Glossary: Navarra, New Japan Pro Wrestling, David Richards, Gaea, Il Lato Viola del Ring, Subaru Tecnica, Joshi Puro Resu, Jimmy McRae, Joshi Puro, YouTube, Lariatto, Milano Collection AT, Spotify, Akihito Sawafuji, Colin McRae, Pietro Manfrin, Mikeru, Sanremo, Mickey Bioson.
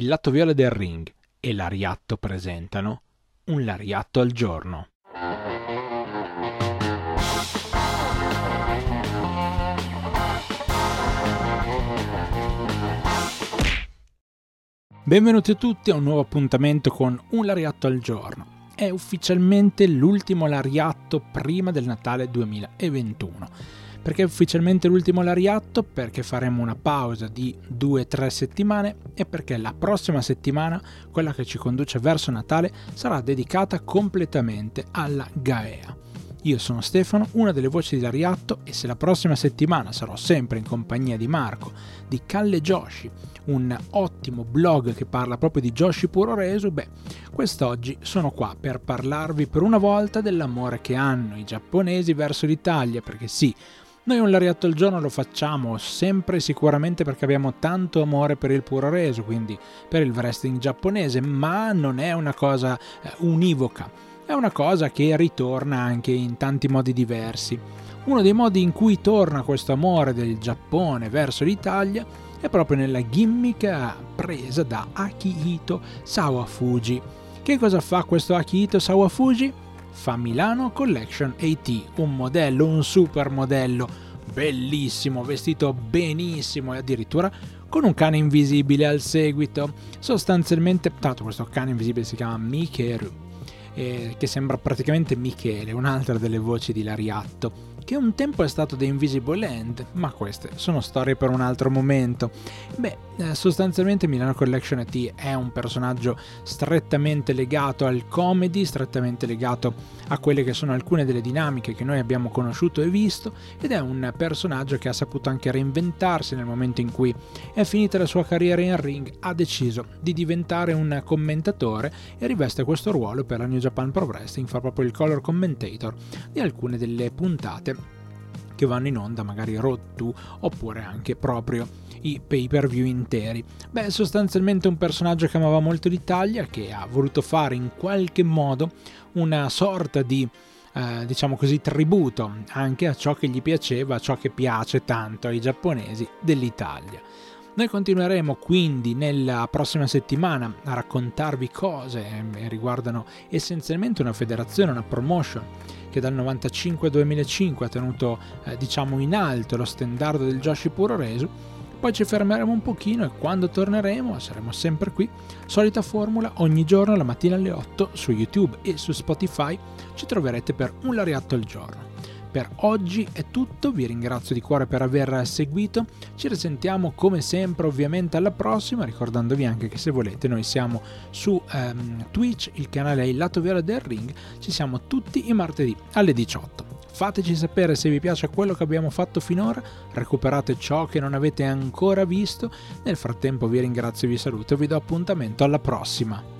Il Lato Viola del Ring e Lariatto presentano Un Lariatto al giorno. Benvenuti a tutti a un nuovo appuntamento con Un Lariatto al giorno. È ufficialmente l'ultimo lariatto prima del Natale 2021. Perché è ufficialmente l'ultimo lariatto? Perché faremo una pausa di 2-3 settimane e perché la prossima settimana, quella che ci conduce verso Natale, sarà dedicata completamente alla Gaea. Io sono Stefano, una delle voci di Lariatto, e se la prossima settimana sarò sempre in compagnia di Marco di Calle Joshi, un ottimo blog che parla proprio di Joshi Puro Resu, quest'oggi sono qua per parlarvi per una volta dell'amore che hanno i giapponesi verso l'Italia, perché sì, noi un Lariatto al giorno lo facciamo sempre sicuramente perché abbiamo tanto amore per il Puro Resu, quindi per il wrestling giapponese, ma non è una cosa univoca. È una cosa che ritorna anche in tanti modi diversi. Uno dei modi in cui torna questo amore del Giappone verso l'Italia è proprio nella gimmick presa da Akihito Sawafuji. Che cosa fa questo Akihito Sawafuji? Fa Milano Collection AT, un modello, un supermodello, bellissimo, vestito benissimo e addirittura con un cane invisibile al seguito. Sostanzialmente, tanto questo cane invisibile si chiama Mikeru, che sembra praticamente Michele, un'altra delle voci di Lariatto, che un tempo è stato The Invisible End, ma queste sono storie per un altro momento. Sostanzialmente Milano Collection AT è un personaggio strettamente legato al comedy, strettamente legato a quelle che sono alcune delle dinamiche che noi abbiamo conosciuto e visto, ed è un personaggio che ha saputo anche reinventarsi nel momento in cui è finita la sua carriera in ring, ha deciso di diventare un commentatore e riveste questo ruolo per la New Japan Pro Wrestling, fa proprio il color commentator di alcune delle puntate che vanno in onda, magari Road to, oppure anche proprio i pay per view interi. Sostanzialmente un personaggio che amava molto l'Italia, che ha voluto fare in qualche modo una sorta di tributo anche a ciò che gli piaceva, a ciò che piace tanto ai giapponesi dell'Italia. Noi continueremo quindi nella prossima settimana a raccontarvi cose che riguardano essenzialmente una federazione, una promotion che dal 95 al 2005 ha tenuto in alto lo standard del Joshi Puro Resu. Poi ci fermeremo un pochino e quando torneremo saremo sempre qui, solita formula, ogni giorno la mattina alle 8 su YouTube e su Spotify ci troverete per Un Lariatto al giorno. Per oggi è tutto, vi ringrazio di cuore per aver seguito, ci risentiamo come sempre ovviamente alla prossima, ricordandovi anche che se volete noi siamo su Twitch, il canale è Il Lato Viola del Ring, ci siamo tutti i martedì alle 18. Fateci sapere se vi piace quello che abbiamo fatto finora, recuperate ciò che non avete ancora visto, nel frattempo vi ringrazio e vi saluto e vi do appuntamento alla prossima.